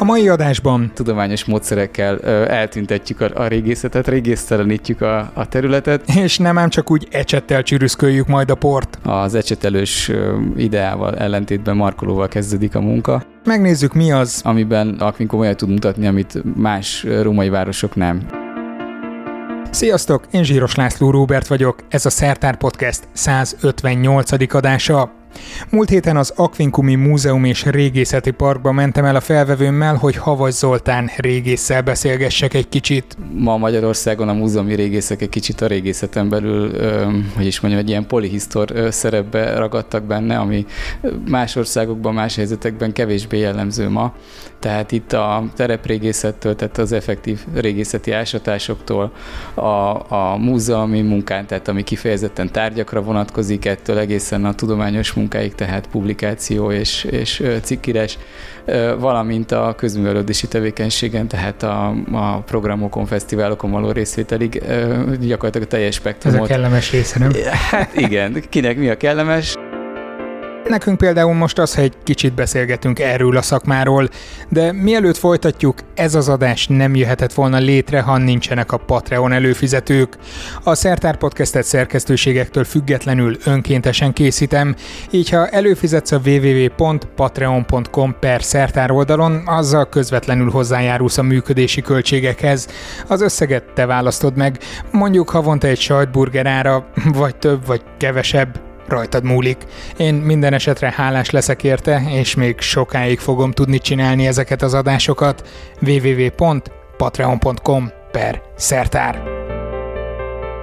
A mai adásban tudományos módszerekkel eltüntetjük a régészetet, régésztelenítjük a területet. És nem ám csak úgy ecsettel csűrüszköljük majd a port. Az ecsetelős ideával ellentétben markolóval kezdődik a munka. Megnézzük, mi az, amiben Aquincum olyan tud mutatni, amit más római városok nem. Sziasztok, én Zsíros László Róbert vagyok, ez a Szertár Podcast 158. adása. Múlt héten az Aquincumi Múzeum és Régészeti Parkba mentem el a felvevőmmel, hogy Havas Zoltán régésszel beszélgessek egy kicsit. Ma Magyarországon a múzeumi régészek egy kicsit a régészeten belül, egy ilyen polihisztor szerepbe ragadtak benne, ami más országokban, más helyzetekben kevésbé jellemző ma. Tehát itt a tereprégészettől, tehát az effektív régészeti ásatásoktól, a múzeumi munkán, tehát ami kifejezetten tárgyakra vonatkozik, ettől egészen a tudományos munkáig, tehát publikáció és cikkírás, valamint a közművelődési tevékenységen, tehát a programokon, fesztiválokon való részvételig gyakorlatilag a teljes spektrumot. Ez a kellemes része, nem? Hát igen, kinek mi a kellemes? Nekünk például most az, hogy egy kicsit beszélgetünk erről a szakmáról, de mielőtt folytatjuk, ez az adás nem jöhetett volna létre, ha nincsenek a Patreon előfizetők. A Szertár Podcastet szerkesztőségektől függetlenül önkéntesen készítem, így ha előfizetsz a www.patreon.com/szertár oldalon, azzal közvetlenül hozzájárulsz a működési költségekhez. Az összeget te választod meg, mondjuk havonta egy sajtburger ára, vagy több, vagy kevesebb. Rajtad múlik. Én minden esetre hálás leszek érte, és még sokáig fogom tudni csinálni ezeket az adásokat. www.patreon.com/szertár.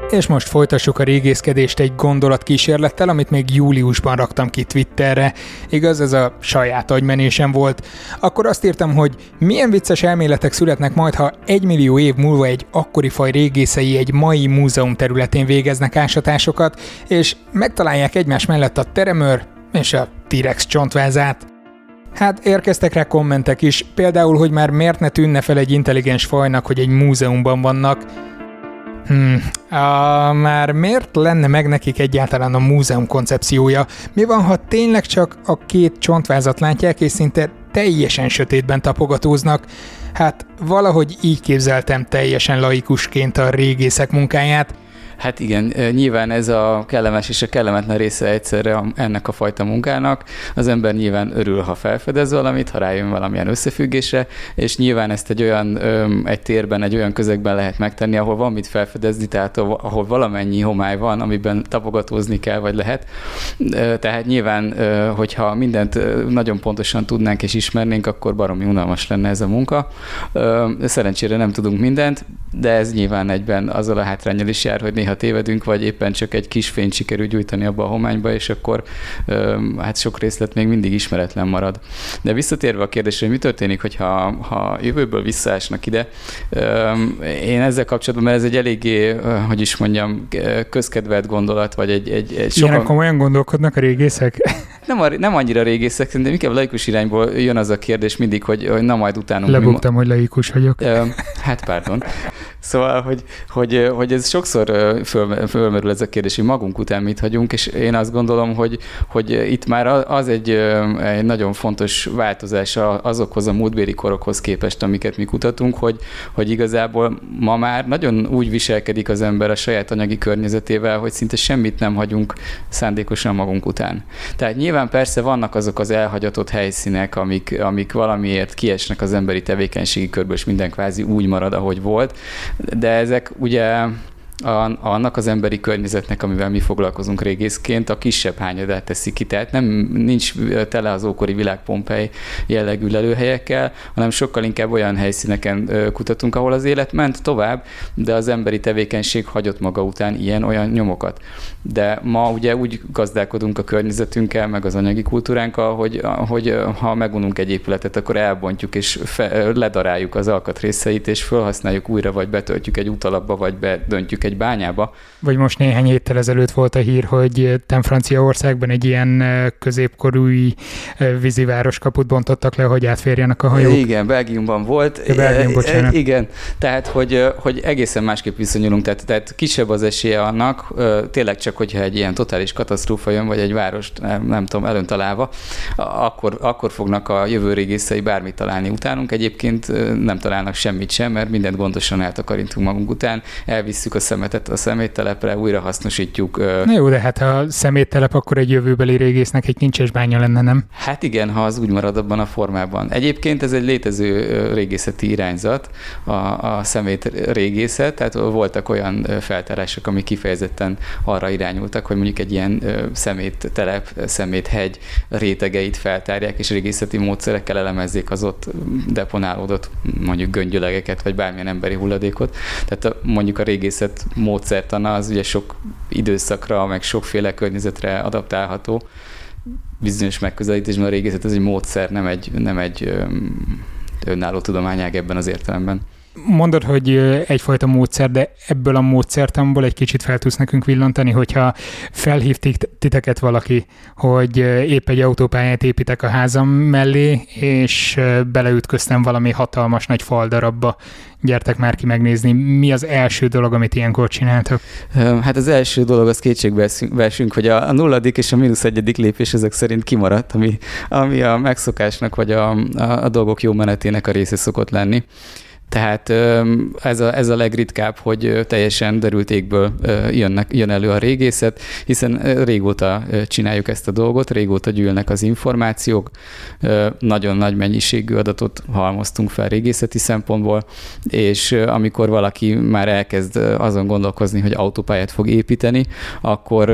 És most folytassuk a régészkedést egy gondolatkísérlettel, amit még júliusban raktam ki Twitterre. Igaz, ez a saját agymenésem volt. Akkor azt írtam, hogy milyen vicces elméletek születnek majd, ha 1 millió év múlva egy akkori faj régészei egy mai múzeum területén végeznek ásatásokat, és megtalálják egymás mellett a teremőr és a T-rex csontvázát. Hát érkeztek rá kommentek is, például, hogy már miért ne tűnne fel egy intelligens fajnak, hogy egy múzeumban vannak. Már miért lenne meg nekik egyáltalán a múzeum koncepciója? Mi van, ha tényleg csak a két csontvázat látják, és szinte teljesen sötétben tapogatóznak? Hát valahogy így képzeltem teljesen laikusként a régészek munkáját. Hát igen, nyilván ez a kellemes és a kellemetlen része egyszerre ennek a fajta munkának. Az ember nyilván örül, ha felfedez valamit, ha rájön valamilyen összefüggésre, és nyilván ezt egy térben, egy olyan közegben lehet megtenni, ahol van mit felfedezni, tehát ahol valamennyi homály van, amiben tapogatózni kell, vagy lehet. Tehát nyilván, hogyha mindent nagyon pontosan tudnánk és ismernénk, akkor baromi unalmas lenne ez a munka. Szerencsére nem tudunk mindent, de ez nyilván egyben azzal a hátránnyal is jár, hogy néha tévedünk, vagy éppen csak egy kis fényt sikerül gyújtani abba a hományba, és akkor sok részlet még mindig ismeretlen marad. De visszatérve a kérdésre, hogy mi történik, hogyha jövőből visszaesnek ide, én ezzel kapcsolatban, mert ez egy eléggé, közkedvelt gondolat, vagy egy sokan... Ilyenek komolyan gondolkodnak a régészek? Nem annyira régészek, de inkább laikus irányból jön az a kérdés mindig, hogy na majd utánunk... Lebuktam, hogy laikus vagyok. Pardon. Szóval, hogy ez sokszor fölmerül ez a kérdés, hogy magunk után mit hagyunk, és én azt gondolom, hogy itt már az egy nagyon fontos változás azokhoz a múltbéli korokhoz képest, amiket mi kutatunk, hogy igazából ma már nagyon úgy viselkedik az ember a saját anyagi környezetével, hogy szinte semmit nem hagyunk szándékosan magunk után. Tehát nyilván persze vannak azok az elhagyatott helyszínek, amik valamiért kiesnek az emberi tevékenységi körből, és minden kvázi úgy marad, ahogy volt, de ezek ugye annak az emberi környezetnek, amivel mi foglalkozunk régészként, a kisebb hányadát teszik ki. Tehát nincs tele az ókori világ Pompei jellegű lelőhelyekkel, hanem sokkal inkább olyan helyszíneken kutatunk, ahol az élet ment tovább, de az emberi tevékenység hagyott maga után ilyen-olyan nyomokat. De ma ugye úgy gazdálkodunk a környezetünkkel, meg az anyagi kultúránkkal, hogy ha megununk egy épületet, akkor elbontjuk és ledaráljuk az alkatrészeit, és felhasználjuk újra, vagy betöltjük egy útalapba, vagy bedöntjük egy bányába. Vagy most néhány héttel ezelőtt volt a hír, hogy Franciaországban egy ilyen középkorúi víziváros kaput bontottak le, hogy átférjenek a hajók. Igen, Belgiumban volt. Igen, tehát hogy egészen másképp viszonyulunk, tehát kisebb az esélye annak, tényleg csak, hogyha egy ilyen totális katasztrófa jön, vagy egy várost, nem tudom, elöntalálva, akkor fognak a jövő régészei bármit találni utánunk. Egyébként nem találnak semmit sem, mert mindent gondosan eltakarítunk magunk után, elvisszük a szemetet a szeméttelepre, újra hasznosítjuk. Na jó, de hát a szeméttelep akkor egy jövőbeli régésznek egy kincses bánya lenne, nem? Hát igen, ha az úgy marad abban a formában. Egyébként ez egy létező régészeti irányzat, a szemét régészet, tehát voltak olyan feltárások, amik kifejezetten arra irányultak, hogy mondjuk egy ilyen szeméttelep, szeméthegy rétegeit feltárják, és régészeti módszerekkel elemezzék az ott deponálódott mondjuk göngyölegeket, vagy bármilyen emberi hulladékot. Tehát mondjuk a régészet módszertana az ugye sok időszakra, meg sokféle környezetre adaptálható. Bizonyos megközelítésben a régészet ez egy módszer, nem egy önálló tudományág ebben az értelemben. Mondod, hogy egyfajta módszer, de ebből a módszertamból egy kicsit fel tudsz nekünk villantani, hogyha felhív titeket valaki, hogy épp egy autópályát építek a házam mellé, és beleütköztem valami hatalmas nagy faldarabba. Gyertek már ki megnézni. Mi az első dolog, amit ilyenkor csináltak? Hát az első dolog, az kétségbeesünk, hogy a nulladik és a -1. Lépés ezek szerint kimaradt, ami a megszokásnak vagy a dolgok jó menetének a része szokott lenni. Tehát ez a legritkább, hogy teljesen derült égből jön elő a régészet, hiszen régóta csináljuk ezt a dolgot, régóta gyűlnek az információk, nagyon nagy mennyiségű adatot halmoztunk fel régészeti szempontból, és amikor valaki már elkezd azon gondolkozni, hogy autópályát fog építeni, akkor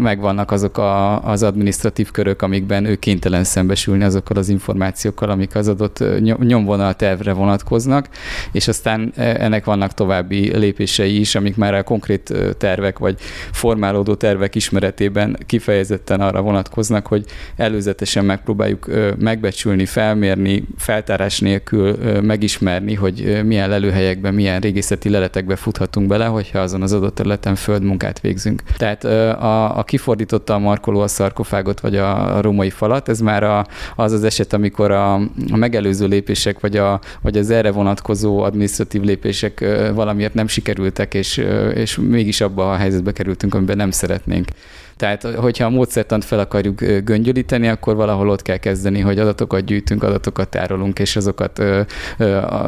megvannak azok az adminisztratív körök, amikben ő kénytelen szembesülni azokkal az információkkal, amik az adott nyomvonaltervre vonatkoznak, és aztán ennek vannak további lépései is, amik már a konkrét tervek vagy formálódó tervek ismeretében kifejezetten arra vonatkoznak, hogy előzetesen megpróbáljuk megbecsülni, felmérni, feltárás nélkül megismerni, hogy milyen lelőhelyekben, milyen régészeti leletekbe futhatunk bele, hogyha azon az adott területen földmunkát végzünk. Tehát a kifordította a markoló a szarkofágot vagy a római falat, ez már az eset, amikor a megelőző lépések vagy az erre vonatkozó adminisztratív lépések valamiért nem sikerültek, és mégis abba a helyzetbe kerültünk, amiben nem szeretnénk. Tehát, hogyha a módszertant fel akarjuk göngyölíteni, akkor valahol ott kell kezdeni, hogy adatokat gyűjtünk, adatokat tárolunk, és azokat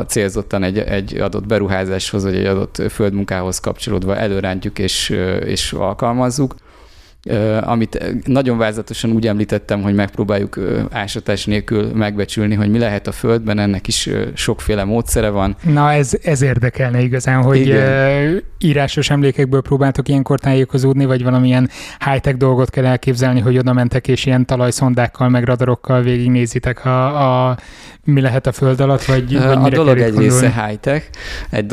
célzottan egy adott beruházáshoz, vagy egy adott földmunkához kapcsolódva előrántjuk és alkalmazzuk. Amit nagyon vázlatosan úgy említettem, hogy megpróbáljuk ásatás nélkül megbecsülni, hogy mi lehet a földben, ennek is sokféle módszere van. Na ez érdekelne igazán, hogy igen. Írásos emlékekből próbáltok ilyenkor tájékozódni, vagy valamilyen high-tech dolgot kell elképzelni, hogy oda mentek és ilyen talajszondákkal, meg radarokkal végignézitek a mi lehet a föld alatt, vagy a dolog egy gondolni? Része high-tech,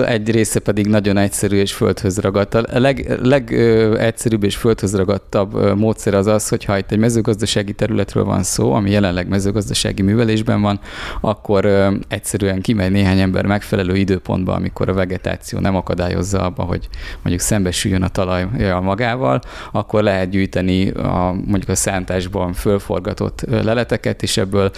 egy része pedig nagyon egyszerű és földhöz ragadt. A legegyszerűbb és földhöz ragadt módszer az az, hogy ha itt egy mezőgazdasági területről van szó, ami jelenleg mezőgazdasági művelésben van, akkor egyszerűen kimegy néhány ember megfelelő időpontba, amikor a vegetáció nem akadályozza abba, hogy mondjuk szembesüljön a talajjal magával, akkor lehet gyűjteni mondjuk a szántásban fölforgatott leleteket, és ebből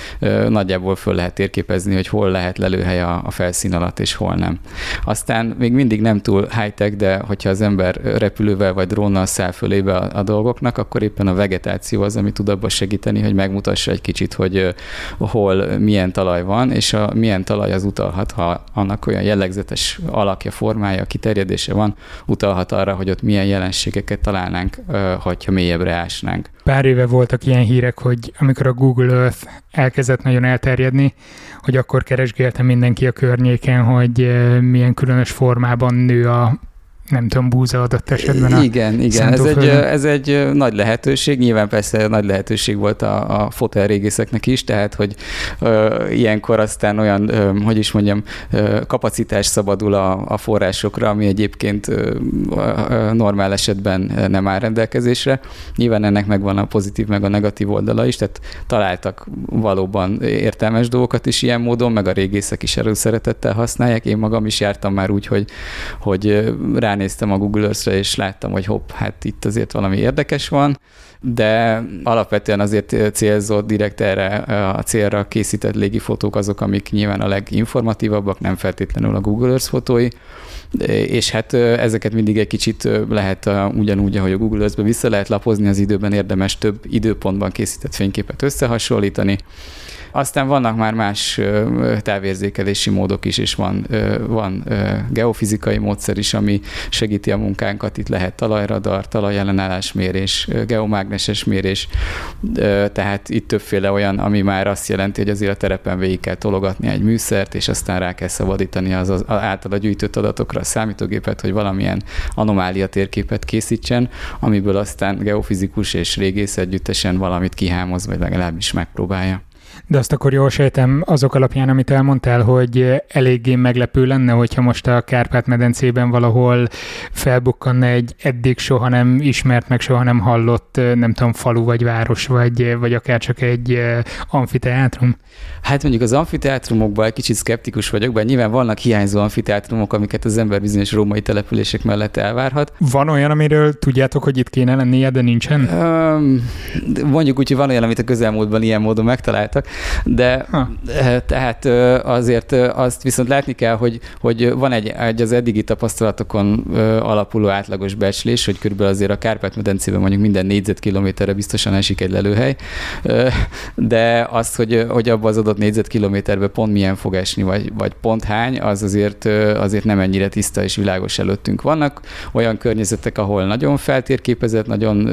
nagyjából föl lehet térképezni, hogy hol lehet lelőhely a felszín alatt, és hol nem. Aztán még mindig nem túl high-tech, de hogyha az ember repülővel vagy drónnal száll fölébe a dolgoknak, akkor éppen a vegetáció az, ami tud abban segíteni, hogy megmutassa egy kicsit, hogy hol milyen talaj van, és a milyen talaj az utalhat, ha annak olyan jellegzetes alakja, formája, kiterjedése van, utalhat arra, hogy ott milyen jelenségeket találnánk, hogyha mélyebbre ásnánk. Pár éve voltak ilyen hírek, hogy amikor a Google Earth elkezdett nagyon elterjedni, hogy akkor keresgélte mindenki a környéken, hogy milyen különös formában nő a nem tudom, búza adott esetben a Igen, ez egy nagy lehetőség. Nyilván persze nagy lehetőség volt a fotelrégészeknek is, tehát, hogy ilyenkor aztán olyan, kapacitás szabadul a forrásokra, ami egyébként normál esetben nem áll rendelkezésre. Nyilván ennek megvan a pozitív, meg a negatív oldala is, tehát találtak valóban értelmes dolgokat is ilyen módon, meg a régészek is erőszeretettel használják. Én magam is jártam már úgy, hogy rá ránéztem a Google Earth-re, és láttam, hogy hopp, hát itt azért valami érdekes van, de alapvetően azért célzott direkt erre a célra készített légifotók azok, amik nyilván a leginformatívabbak, nem feltétlenül a Google Earth fotói, és hát ezeket mindig egy kicsit lehet ugyanúgy, ahogy a Google Earth-be vissza lehet lapozni az időben, érdemes több időpontban készített fényképet összehasonlítani. Aztán vannak már más távérzékelési módok is, és van geofizikai módszer is, ami segíti a munkánkat. Itt lehet talajradar, talajellenállásmérés, geomágneses mérés, tehát itt többféle olyan, ami már azt jelenti, hogy azért a terepen végig kell tologatni egy műszert, és aztán rá kell szabadítani az általa gyűjtött adatokra a számítógépet, hogy valamilyen anomália térképet készítsen, amiből aztán geofizikus és régész együttesen valamit kihámoz, vagy legalábbis megpróbálja. De azt akkor jól sejtem azok alapján, amit elmondtál, hogy eléggé meglepő lenne, hogyha most a Kárpát-medencében valahol felbukkanna egy eddig soha nem ismert, meg soha nem hallott, nem tudom, falu vagy város, vagy akár csak egy amfiteátrum. Hát mondjuk az amfiteátrumokban egy kicsit szkeptikus vagyok, bár nyilván vannak hiányzó amfiteátrumok, amiket az ember bizonyos római települések mellett elvárhat. Van olyan, amiről tudjátok, hogy itt kéne lennie, de nincsen? Mondjuk úgy, hogy van olyan, amit a közelmúltban ilyen módon megtaláltak. De tehát azért azt viszont látni kell, hogy van egy az eddigi tapasztalatokon alapuló átlagos becslés, hogy körülbelül azért a Kárpát-medencében mondjuk minden négyzetkilométerre biztosan esik egy lelőhely, de azt, hogy abban az adott négyzetkilométerben pont milyen fog esni, vagy pont hány, az azért nem ennyire tiszta és világos előttünk. Vannak olyan környezetek, ahol nagyon feltérképezett, nagyon,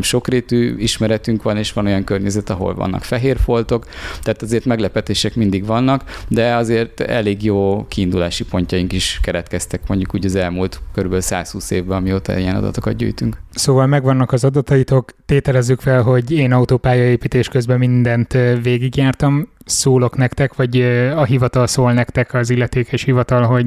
sokrétű ismeretünk van, és van olyan környezet, ahol vannak fehérfoltok, tehát azért meglepetések mindig vannak, de azért elég jó kiindulási pontjaink is keretkeztek mondjuk úgy az elmúlt kb. 120 évben, amióta ilyen adatokat gyűjtünk. Szóval megvannak az adataitok, tételezzük fel, hogy én autópályaépítés közben mindent végigjártam, szólok nektek, vagy a hivatal szól nektek, az illetékes hivatal, hogy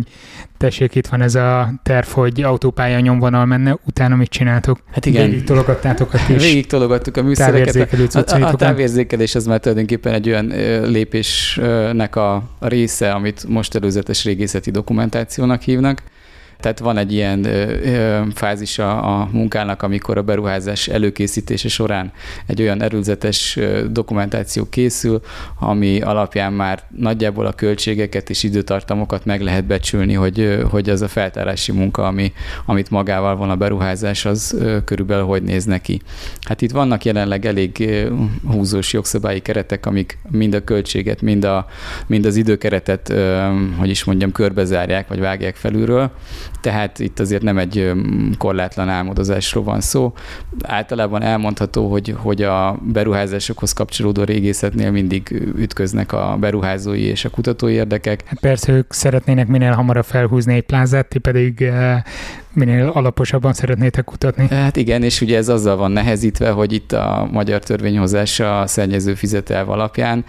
tessék, itt van ez a terv, hogy autópálya nyomvonal menne, utána mit csináltok? Hát igen. Végig tologattátok a kis végig tologattuk a műszereket. A távérzékelés az már tulajdonképpen egy olyan lépésnek a része, amit most előzetes régészeti dokumentációnak hívnak. Tehát van egy ilyen fázisa a munkának, amikor a beruházás előkészítése során egy olyan előzetes dokumentáció készül, ami alapján már nagyjából a költségeket és időtartamokat meg lehet becsülni, hogy az a feltárási munka, amit magával van a beruházás, az körülbelül hogy néz neki. Hát itt vannak jelenleg elég húzós jogszabályi keretek, amik mind a költséget, mind az időkeretet, körbezárják, vagy vágják felülről. Tehát itt azért nem egy korlátlan álmodozásról van szó. Általában elmondható, hogy a beruházásokhoz kapcsolódó régészetnél mindig ütköznek a beruházói és a kutatói érdekek. Hát persze ők szeretnének minél hamarabb felhúzni egy plázát, ti pedig minél alaposabban szeretnétek kutatni. Hát igen, és ugye ez azzal van nehezítve, hogy itt a magyar törvényhozása a szennyező fizet elv alapján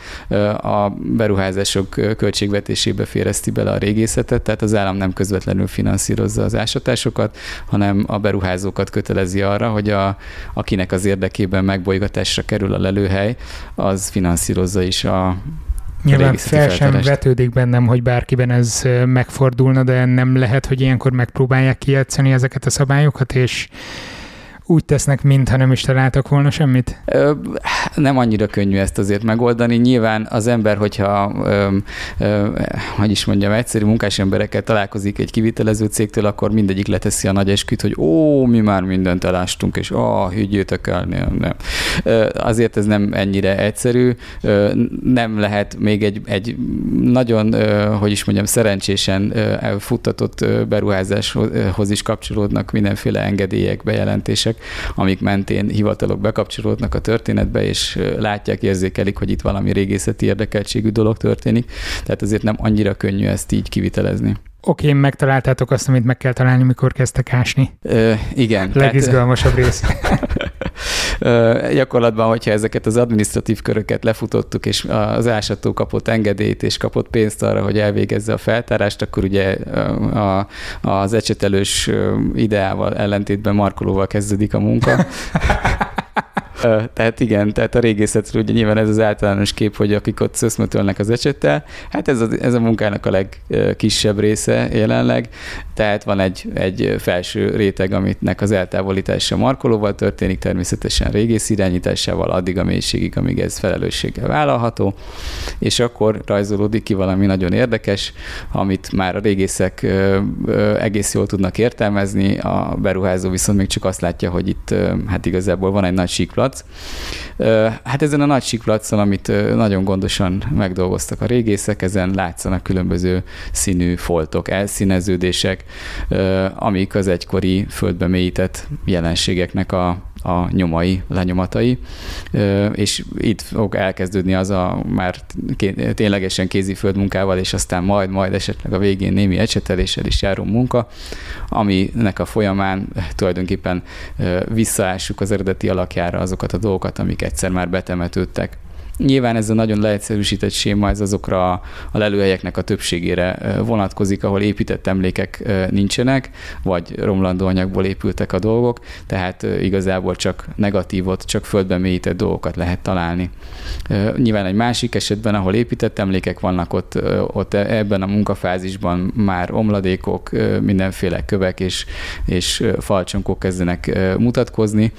a beruházások költségvetésébe férezti bele a régészetet, tehát az állam nem közvetlenül finanszírozza az ásatásokat, hanem a beruházókat kötelezi arra, hogy akinek az érdekében megbolygatásra kerül a lelőhely, az finanszírozza is a nyilván fel sem vetődik bennem, hogy bárkiben ez megfordulna, de nem lehet, hogy ilyenkor megpróbálják kijátszani ezeket a szabályokat, és úgy tesznek, mintha nem is találtak volna semmit? Nem annyira könnyű ezt azért megoldani. Nyilván az ember, hogyha egyszerű munkás emberekkel találkozik egy kivitelező cégtől, akkor mindegyik leteszi a nagy esküt, hogy mi már mindent elástunk, és higgyétek el, nem. Azért ez nem ennyire egyszerű. Nem lehet még egy nagyon, szerencsésen futtatott beruházáshoz is kapcsolódnak mindenféle engedélyek, bejelentések, amik mentén hivatalok bekapcsolódnak a történetbe, és látják, érzékelik, hogy itt valami régészeti érdekeltségű dolog történik, tehát azért nem annyira könnyű ezt így kivitelezni. Oké, megtaláltátok azt, amit meg kell találni, mikor kezdtek ásni. Igen. Legizgalmasabb rész. Gyakorlatban, hogyha ezeket az adminisztratív köröket lefutottuk, és az ásató kapott engedélyt, és kapott pénzt arra, hogy elvégezze a feltárást, akkor ugye az ecsetelős ideával ellentétben markolóval kezdődik a munka. Tehát igen, tehát a régészetről ugye nyilván ez az általános kép, hogy akik ott szöszmötölnek az ecsettel, hát ez a munkának a legkisebb része jelenleg, tehát van egy felső réteg, amitnek az eltávolítása markolóval történik, természetesen régész irányításával addig a mélységig, amíg ez felelősséggel vállalható, és akkor rajzolódik ki valami nagyon érdekes, amit már a régészek egész jól tudnak értelmezni, a beruházó viszont még csak azt látja, hogy itt hát igazából van egy nagy síkplac. Hát ezen a nagy síkplacon, amit nagyon gondosan megdolgoztak a régészek, ezen látszanak különböző színű foltok, elszíneződések, amik az egykori földbe mélyített jelenségeknek a nyomai, lenyomatai, és itt fog elkezdődni az a már ténylegesen kéziföld munkával, és aztán majd esetleg a végén némi ecseteléssel is járó munka, aminek a folyamán tulajdonképpen visszaássuk az eredeti alakjára azokat a dolgokat, amik egyszer már betemetődtek. Nyilván ez a nagyon leegyszerűsített séma, ez azokra a lelőhelyeknek a többségére vonatkozik, ahol épített emlékek nincsenek, vagy romlandó anyagból épültek a dolgok, tehát igazából csak negatívot, csak földbe mélyített dolgokat lehet találni. Nyilván egy másik esetben, ahol épített emlékek vannak, ott ebben a munkafázisban már omladékok, mindenféle kövek és falcsonkok kezdenek mutatkozni,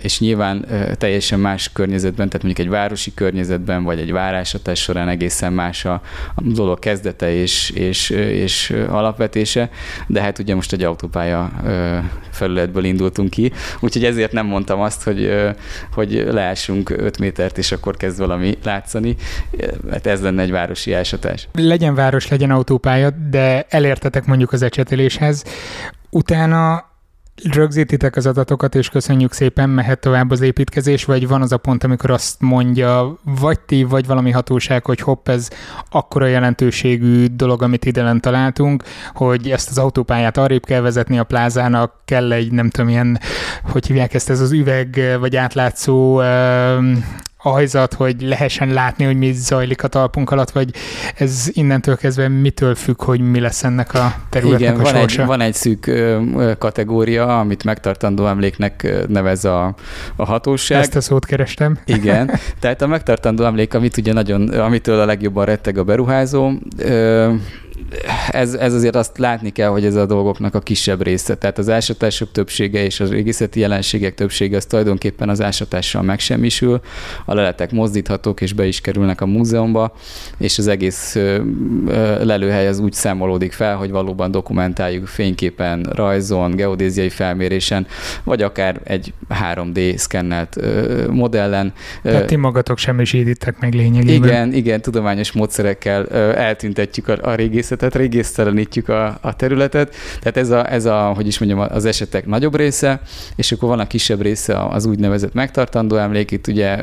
és nyilván teljesen más környezetben, tehát mondjuk egy városi környezetben, vagy egy várásatás során egészen más a dolog kezdete és alapvetése, de hát ugye most egy autópálya felületből indultunk ki, úgyhogy ezért nem mondtam azt, hogy leássunk 5 métert, és akkor kezd valami látszani. Hát ez lenne egy városi ásatás. Legyen város, legyen autópálya, de elértetek mondjuk az ecsetéléshez. Utána rögzítitek az adatokat, és köszönjük szépen, mehet tovább az építkezés, vagy van az a pont, amikor azt mondja, vagy ti, vagy valami hatóság, hogy hopp, ez akkora jelentőségű dolog, amit idelen találtunk, hogy ezt az autópályát arrébb kell vezetni, a plázának kell egy, nem tudom, ilyen, hogy hívják ezt, ez az üveg, vagy átlátszó ahhajzat, hogy lehessen látni, hogy mi zajlik a talpunk alatt, vagy ez innentől kezdve mitől függ, hogy mi lesz ennek a területnek? Igen, a sorsa? Igen, van egy szűk kategória, amit megtartandó emléknek nevez a hatóság. Ezt a szót kerestem. Igen, tehát a megtartandó emlék, amitől a legjobban retteg a beruházó, Ez azért azt látni kell, hogy ez a dolgoknak a kisebb része. Tehát az ásatások többsége és az régészeti jelenségek többsége az tulajdonképpen az ásatással megsemmisül, a leletek mozdíthatók és be is kerülnek a múzeumba, és az egész lelőhely az úgy számolódik fel, hogy valóban dokumentáljuk fényképen, rajzon, geodéziai felmérésen, vagy akár egy 3D szkennelt modellen. Tehát ti magatok semmisítitek meg lényegében. Igen, tudományos módszerekkel eltüntetjük a régészet, tehát régésztelenítjük a területet. Tehát ez a, hogy is mondjam, az esetek nagyobb része, és akkor van a kisebb része az úgynevezett megtartandó emlék, itt ugye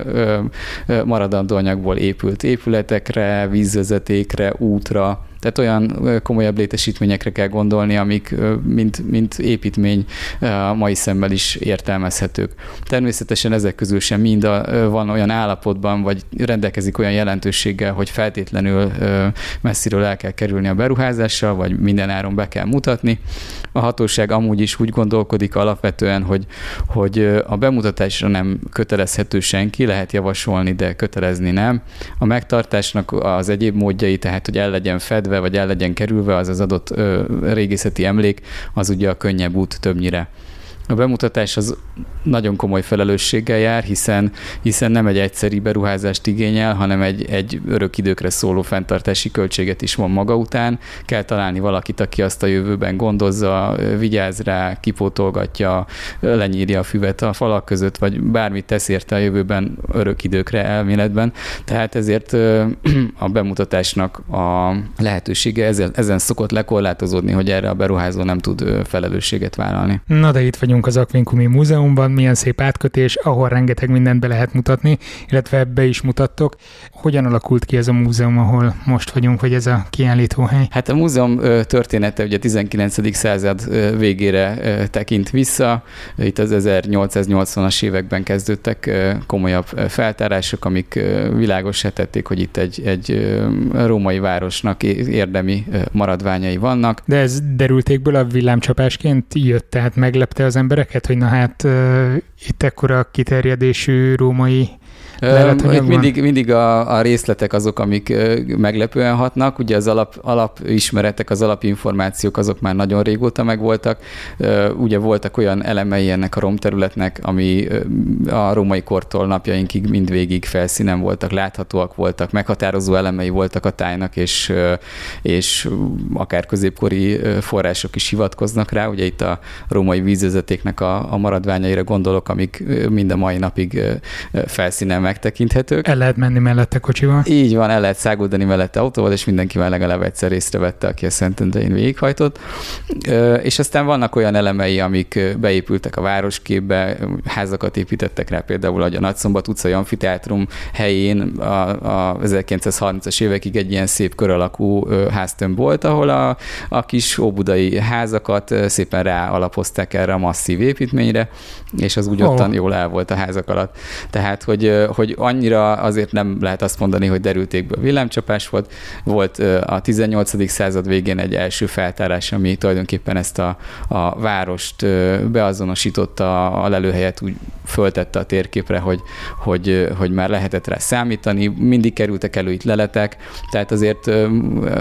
maradandó anyagból épült épületekre, vízvezetékre, útra, tehát olyan komolyabb létesítményekre kell gondolni, amik mint építmény mai szemmel is értelmezhetők. Természetesen ezek közül sem mind van olyan állapotban, vagy rendelkezik olyan jelentőséggel, hogy feltétlenül messziről el kell kerülni a beruházással, vagy minden áron be kell mutatni. A hatóság amúgy is úgy gondolkodik alapvetően, hogy a bemutatásra nem kötelezhető senki, lehet javasolni, de kötelezni nem. A megtartásnak az egyéb módjai, tehát hogy el legyen fedve, vagy el legyen kerülve az adott régészeti emlék, az ugye a könnyebb út többnyire. A bemutatás az nagyon komoly felelősséggel jár, hiszen nem egy egyszeri beruházást igényel, hanem egy örök időkre szóló fenntartási költséget is van maga után. Kell találni valakit, aki azt a jövőben gondozza, vigyáz rá, kipótolgatja, lenyírja a füvet a falak között, vagy bármit tesz érte a jövőben örök időkre elméletben. Tehát ezért a bemutatásnak a lehetősége ezen szokott lekorlátozódni, hogy erre a beruházó nem tud felelősséget vállalni. Na de itt vagyunk az Aquincumi Múzeumban, milyen szép átkötés, ahol rengeteg mindent be lehet mutatni, illetve be is mutattok. Hogyan alakult ki ez a múzeum, ahol most vagyunk, vagy ez a kiállítóhely? Hát a múzeum története ugye 19. század végére tekint vissza. Itt az 1880-as években kezdődtek komolyabb feltárások, amik világossá tették, hogy itt egy római városnak érdemi maradványai vannak. De ez derültékből a villámcsapásként jött, tehát meglepte az embereket, hogy na hát itt ekkora kiterjedésű római leletanyag van? Mindig a részletek azok, amik meglepően hatnak. Ugye az alapismeretek, az alapinformációk azok már nagyon régóta megvoltak. Ugye voltak olyan elemei ennek a romterületnek, ami a római kortól napjainkig mindvégig felszínen voltak, láthatóak voltak, meghatározó elemei voltak a tájnak, és akár középkori források is hivatkoznak rá. Ugye itt a római vízvezetéknek a maradványaira gondolok, amik mind a mai napig felszínen megtekinthetők. El lehet menni mellette kocsival? Így van, el lehet száguldani mellette autóval, és mindenki már legalább egyszer észrevette, aki a Szentendrén végighajtott. És aztán vannak olyan elemei, amik beépültek a városképbe, házakat építettek rá, például a Nagyszombat utcai amfiteátrum helyén a 1930-as évekig egy ilyen szép kör alakú háztömb volt, ahol a kis óbudai házakat szépen ráalapozták erre a masszív építményre, és az úgy ottan jól el volt a házak alatt. Tehát, hogy annyira azért nem lehet azt mondani, hogy derültékből villámcsapás volt. Volt a 18. század végén egy első feltárás, ami tulajdonképpen ezt a várost beazonosította, a lelőhelyet úgy föltette a térképre, hogy már lehetett rá számítani. Mindig kerültek elő itt leletek, tehát azért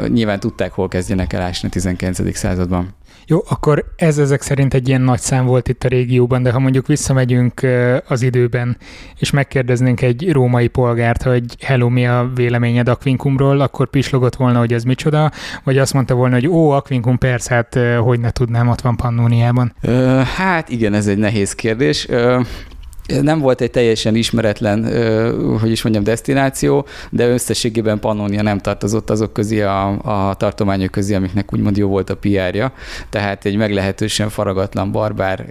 nyilván tudták, hol kezdjenek el ásni a 19. században. Jó, akkor ez ezek szerint egy ilyen nagy szám volt itt a régióban, de ha mondjuk visszamegyünk az időben, és megkérdeznénk egy római polgárt, hogy hello, mi a véleményed Aquincumról, akkor pislogott volna, hogy ez micsoda, vagy azt mondta volna, hogy Aquincum persze, hát hogy ne tudnám, ott van Pannóniában. Hát igen, ez egy nehéz kérdés. Nem volt egy teljesen ismeretlen, desztináció, de összességében Pannónia nem tartozott azok közé a tartományok közé, amiknek úgymond jó volt a PR-ja. Tehát egy meglehetősen faragatlan, barbár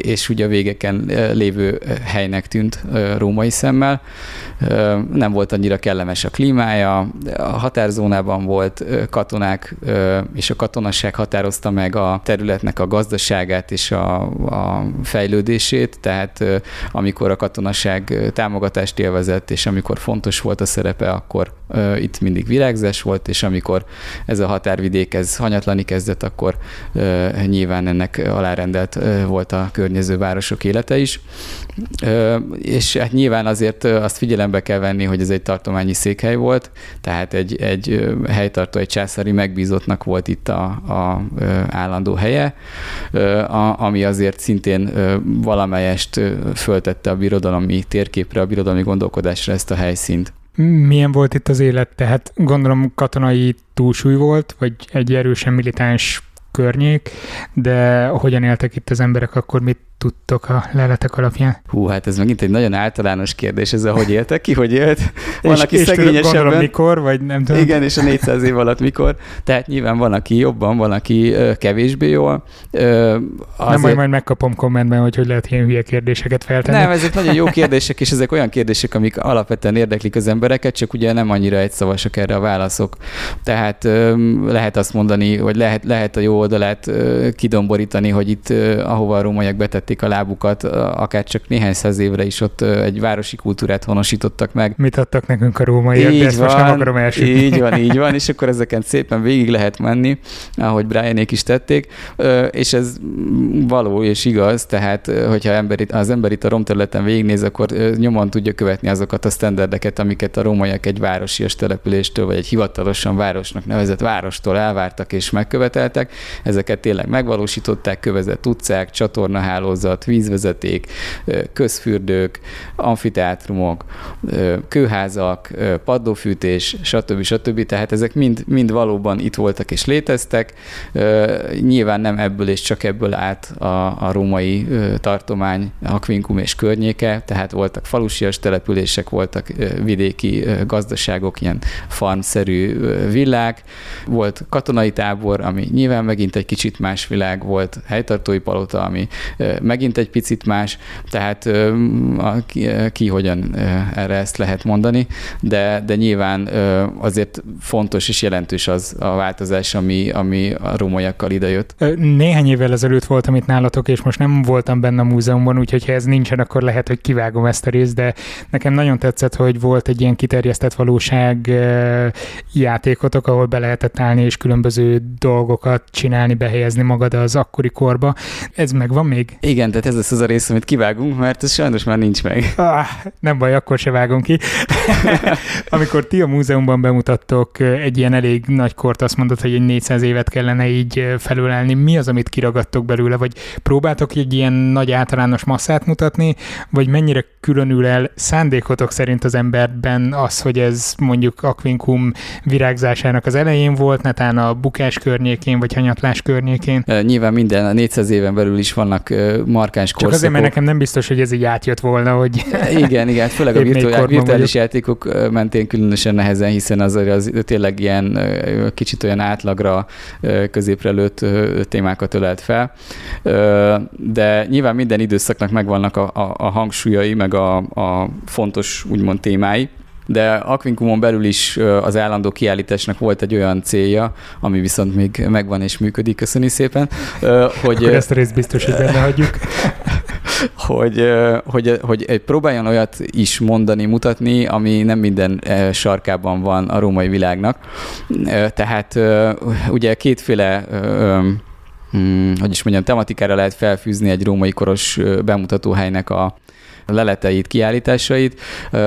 és ugye a végeken lévő helynek tűnt római szemmel. Nem volt annyira kellemes a klímája, a határzónában volt katonák, és a katonasság határozta meg a területnek a gazdaságát és a fejlődését, tehát amikor a katonaság támogatást élvezett, és amikor fontos volt a szerepe, akkor itt mindig virágzás volt, és amikor ez a határvidék ez hanyatlani kezdett, akkor nyilván ennek alárendelt volt a környező városok élete is. És hát nyilván azért azt figyelembe kell venni, hogy ez egy tartományi székhely volt, tehát egy helytartó, egy császári megbízottnak volt itt a állandó helye, ami azért szintén valamelyest föltette a birodalmi térképre, a birodalmi gondolkodásra ezt a helyszínt. Milyen volt itt az élet? Tehát gondolom katonai túlsúly volt, vagy egy erősen militáns környék, de hogyan éltek itt az emberek, akkor mit tudtok a leletek alapján? Hú, hát ez megint egy nagyon általános kérdés, ez a hogy éltek, ki hogy élt. Van, aki szegényesebben. Gondolom mikor, vagy nem tudom. Igen, és a 400 év alatt mikor. Tehát nyilván van, aki jobban, van, aki kevésbé jól. Nem, majd megkapom kommentben, hogy lehet ilyen hülye kérdéseket feltenni. Nem, ezek nagyon jó kérdések, és ezek olyan kérdések, amik alapvetően érdeklik az embereket, csak ugye nem annyira egyszavasak erre a válaszok. Tehát lehet azt mondani, hogy lehet a jó oldalát kidomborítani, hogy itt, ahova a rómaiak betették a lábukat, akár csak néhány száz évre is ott egy városi kultúrát honosítottak meg. Mit adtak nekünk a rómaiak, de ezt most nem akarom elsütni. Így van, és akkor ezeken szépen végig lehet menni, ahogy Brianék is tették, és ez való és igaz, tehát hogyha az ember itt a romterületen végignéz, akkor nyomon tudja követni azokat a sztenderdeket, amiket a rómaiak egy városias településtől, vagy egy hivatalosan városnak nevezett várostól elvártak és megköveteltek. Ezeket tényleg megvalósították, kövezett utcák, csatornaháló, vízvezeték, közfürdők, amfiteátrumok, kőházak, padlófűtés, stb. Tehát ezek mind valóban itt voltak és léteztek. Nyilván nem ebből és csak ebből állt a római tartomány, Aquincum és környéke, tehát voltak falusias települések, voltak vidéki gazdaságok, ilyen farmszerű villák, volt katonai tábor, ami nyilván megint egy kicsit más világ, volt helytartói palota, ami megint egy picit más, tehát ki hogyan erre ezt lehet mondani, de nyilván azért fontos és jelentős az a változás, ami a rómaiakkal idejött. Néhány évvel ezelőtt voltam itt nálatok, és most nem voltam benne a múzeumban, úgyhogy ha ez nincsen, akkor lehet, hogy kivágom ezt a részt, de nekem nagyon tetszett, hogy volt egy ilyen kiterjesztett valóság játékotok, ahol be lehetett állni és különböző dolgokat csinálni, behelyezni magad az akkori korba. Ez megvan még? Igen, tehát ez lesz az a rész, amit kivágunk, mert ez sajnos már nincs meg. Nem baj, akkor se vágunk ki. Amikor ti a múzeumban bemutattok egy ilyen elég nagy kort, azt mondod, hogy egy 400 évet kellene így felülelni. Mi az, amit kiragadtok belőle? Vagy próbáltok egy ilyen nagy általános masszát mutatni, vagy mennyire különül el szándékotok szerint az emberben az, hogy ez mondjuk Aquincum virágzásának az elején volt, netán a bukás környékén, vagy hanyatlás környékén? Nyilván minden, a 400 éven belül is vannak markáns korszakok. Csak azért, mert nekem nem biztos, hogy ez így átjött volna, hogy... Igen, főleg a virtuális játékok mentén különösen nehezen, hiszen az tényleg ilyen kicsit olyan átlagra, középre lőtt témákat ölelt fel. De nyilván minden időszaknak megvannak a hangsúlyai, meg a fontos, úgymond témái. De Aquincumon belül is az állandó kiállításnak volt egy olyan célja, ami viszont még megvan és működik, köszöni szépen. Hogy akkor ezt a részt biztos, hogy benne hagyjuk. Hogy próbáljon olyat is mondani, mutatni, ami nem minden sarkában van a római világnak. Tehát ugye kétféle... tematikára lehet felfűzni egy római koros bemutatóhelynek a leleteit, kiállításait.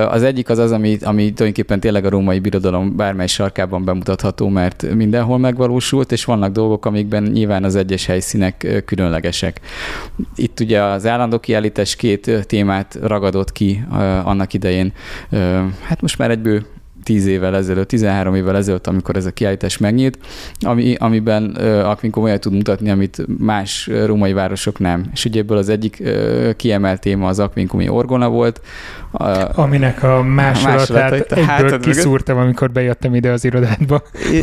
Az egyik az, ami tulajdonképpen tényleg a római birodalom bármely sarkában bemutatható, mert mindenhol megvalósult, és vannak dolgok, amikben nyilván az egyes helyszínek különlegesek. Itt ugye az állandó kiállítás két témát ragadott ki annak idején. Hát most már 13 évvel ezelőtt, amikor ez a kiállítás megnyílt, amiben Aquincum olyat tud mutatni, amit más római városok nem. És ugye ebből az egyik kiemelt téma az aquincumi orgona volt. Aminek a másolatát egyből kiszúrtam, amikor bejöttem ide az irodádba.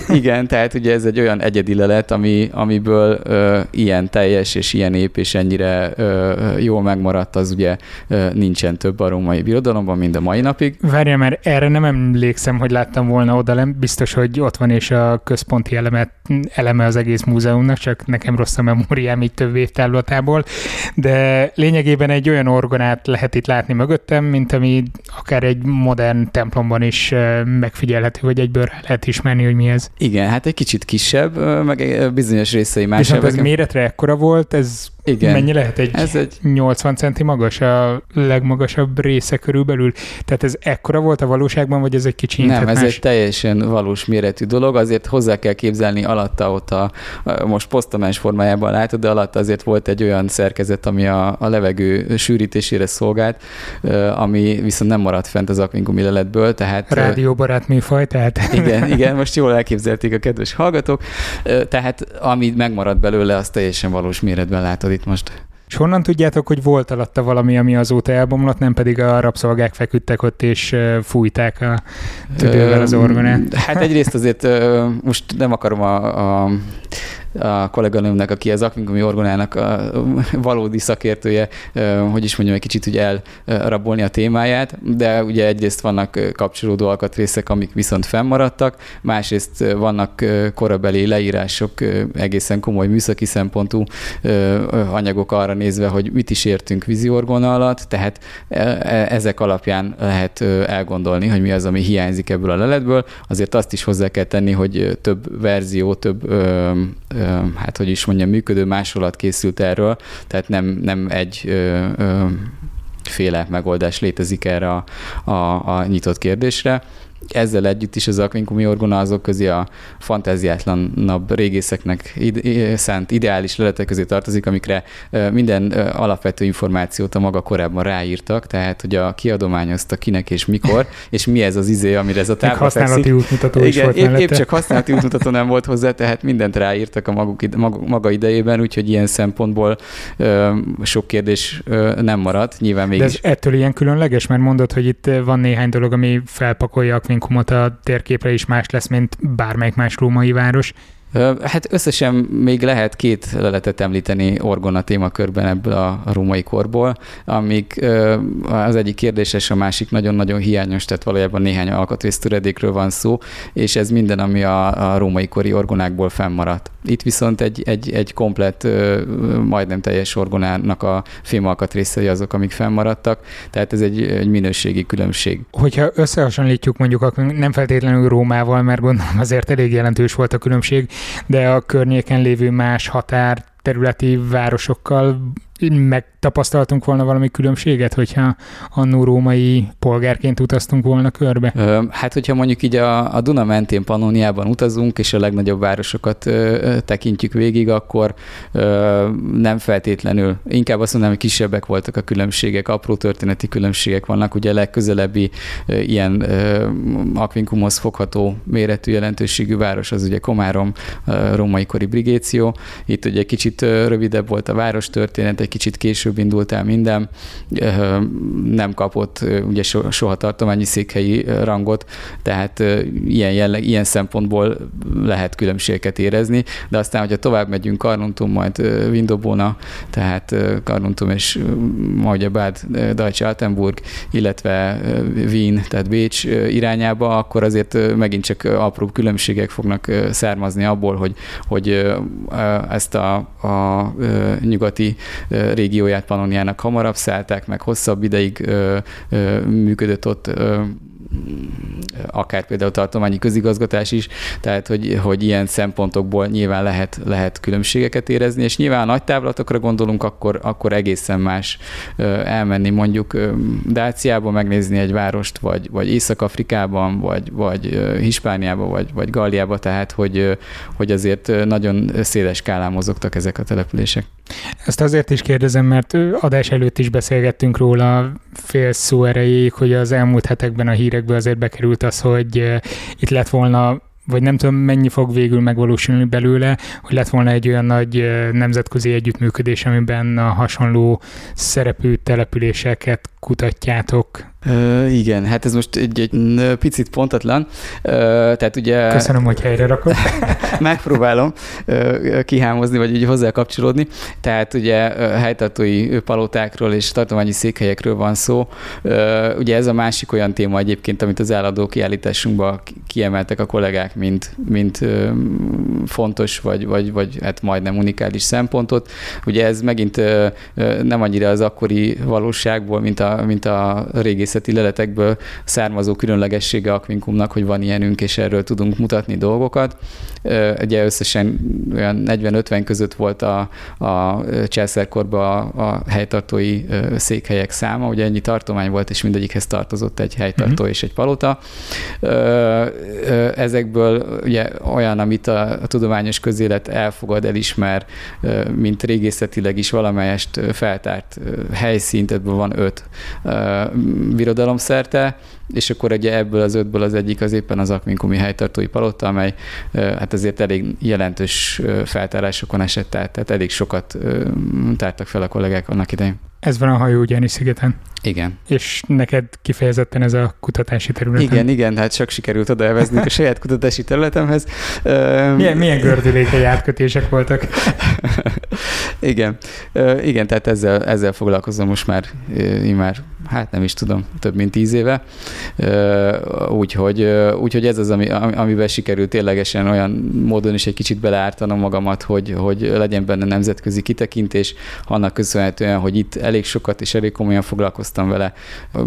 Igen, tehát ugye ez egy olyan egyedi lelet, amiből ilyen teljes és ilyen ép és ennyire jól megmaradt, az ugye nincsen több a római birodalomban, mint a mai napig. Várjál, mert erre nem emlékszem, hogy láttam volna oda, biztos, hogy ott van, és a központi eleme az egész múzeumnak, csak nekem rossz a memóriám így több évtávlatából, de lényegében egy olyan orgonát lehet itt látni mögöttem, mint ami akár egy modern templomban is megfigyelhető, vagy egyből lehet ismerni, hogy mi ez. Igen, hát egy kicsit kisebb, meg bizonyos részei más. Viszont ez méretre ekkora volt, ez... Igen. Mennyi lehet? Ez egy 80 centi magas, a legmagasabb része körülbelül. Tehát ez ekkora volt a valóságban, vagy ez egy kicsi internás? Nem, ez egy teljesen valós méretű dolog, azért hozzá kell képzelni alatta ott most posztamens formájában látod, de alatta azért volt egy olyan szerkezet, ami a levegő sűrítésére szolgált, ami viszont nem maradt fent az aquincumi leletből, tehát... Rádióbarát műfaj, tehát... Igen, most jól elképzelték a kedves hallgatók. Tehát ami megmaradt belőle, az teljesen valós méretben látod itt most. És honnan tudjátok, hogy volt alatta valami, ami azóta elbomlott, nem pedig a rabszolgák feküdtek ott, és fújták a tüdővel az orgonát? Hát egyrészt azért most nem akarom a kolléganőmnek, aki az aquincumi orgonának a valódi szakértője, egy kicsit ugye elrabolni a témáját, de ugye egyrészt vannak kapcsolódó alkatrészek, amik viszont fennmaradtak, másrészt vannak korabeli leírások, egészen komoly műszaki szempontú anyagok arra nézve, hogy mit is értünk vízi orgona alatt, tehát ezek alapján lehet elgondolni, hogy mi az, ami hiányzik ebből a leletből. Azért azt is hozzá kell tenni, hogy több verzió, több működő másolat készült erről, tehát nem egy féle megoldás létezik erre a nyitott kérdésre. Ezzel együtt is az aquincumi orgona azok közé a fantáziátlanabb régészeknek szánt ideális leletek közé tartozik, amikre minden alapvető információt a maga korábban ráírtak, tehát hogy kiadományozta kinek és mikor, és mi ez az amire ez a tábla fekszik. Használati útmutató is volt mellette. Épp csak használati útmutató nem volt hozzá, tehát mindent ráírtak a maga idejében, úgyhogy ilyen szempontból sok kérdés nem maradt. Nyilván mégis. De ettől ilyen különleges, mert mondod, hogy itt van néhány dolog, ami felpakolja Aquincumot a térképre, is más lesz, mint bármelyik más római város. Hát összesen még lehet két leletet említeni orgona témakörben ebből a római korból, amik az egyik kérdéses, a másik nagyon-nagyon hiányos, tehát valójában néhány alkatrésztöredékről van szó, és ez minden, ami a római kori orgonákból fennmaradt. Itt viszont egy komplett, majdnem teljes orgonának a fémalkatrészei azok, amik fennmaradtak, tehát ez egy minőségi különbség. Hogyha összehasonlítjuk mondjuk nem feltétlenül Rómával, mert gondolom azért elég jelentős volt a különbség, de a környéken lévő más határterületi városokkal meg tapasztaltunk volna valami különbséget, hogyha annó római polgárként utaztunk volna körbe? Hát, hogyha mondjuk így a Duna mentén Pannóniában utazunk, és a legnagyobb városokat tekintjük végig, akkor nem feltétlenül. Inkább azt mondanám, hogy kisebbek voltak a különbségek, apró történeti különbségek vannak. Ugye a legközelebbi ilyen Aquincumhoz fogható méretű jelentőségű város az ugye Komárom, római kori Brigéció. Itt ugye kicsit rövidebb volt a város történet, egy kicsit később indult el minden. Nem kapott ugye soha tartományi székhelyi rangot, tehát ilyen szempontból lehet különbségeket érezni, de aztán, hogyha tovább megyünk Carnuntum, majd Vindobona, tehát Carnuntum és majd a Bád, Dácia, Altenburg, illetve Wien, tehát Bécs irányába, akkor azért megint csak apró különbségek fognak származni abból, hogy ezt a nyugati régióját Pannóniának hamarabb szállták, meg hosszabb ideig működött ott akár például tartományi közigazgatás is, tehát hogy ilyen szempontokból nyilván lehet különbségeket érezni, és nyilván nagy távlatokra gondolunk, akkor egészen más elmenni mondjuk Dáciába megnézni egy várost, vagy Észak-Afrikában, vagy Hispániába, vagy Galliába, tehát hogy azért nagyon széles skálán mozogtak ezek a települések. Ezt azért is kérdezem, mert adás előtt is beszélgettünk róla fél szó erejéig, hogy az elmúlt hetekben a hírekből azért bekerült az, hogy itt lett volna, vagy nem tudom mennyi fog végül megvalósulni belőle, hogy lett volna egy olyan nagy nemzetközi együttműködés, amiben a hasonló szerepű településeket kutatjátok. Igen, hát ez most egy picit pontatlan. Tehát ugye... Köszönöm, hogy helyre rakod. Megpróbálom kihámozni, vagy így hozzá kapcsolódni. Tehát ugye helytartói palotákról és tartományi székhelyekről van szó. Ugye ez a másik olyan téma egyébként, amit az állandó kiállításunkban kiemeltek a kollégák, mint fontos, vagy hát majdnem unikális szempontot. Ugye ez megint nem annyira az akkori valóságból, mint a régészeti leletekből származó különlegessége Aquincumnak, hogy van ilyenünk, és erről tudunk mutatni dolgokat. Ugye összesen olyan 40-50 között volt a császárkorban a helytartói székhelyek száma, ugye ennyi tartomány volt, és mindegyikhez tartozott egy helytartó és egy palota. Ezekből ugye olyan, amit a tudományos közélet elfogad, elismer, mint régészetileg is valamelyest feltárt helyszínt, ebből van 5 birodalomszerte, és akkor ugye ebből az 5-ből az egyik az éppen az Aquincumi helytartói palota, amely hát azért elég jelentős feltárásokon esett át, tehát elég sokat tártak fel a kollégák annak idején. Ez van a Hajógyári szigeten. Igen. És neked kifejezetten ez a kutatási területen. Igen, hát csak sikerült odaelvezni a saját kutatási területemhez. Milyen gördülékei átkötések voltak? Igen, tehát ezzel foglalkozom most már, hát nem is tudom, több mint 10 éve. Úgyhogy ez az, amiben sikerült ténylegesen olyan módon is egy kicsit beleártanom magamat, hogy legyen benne nemzetközi kitekintés, annak köszönhetően, hogy itt elég sokat és elég komolyan foglalkoztam vele.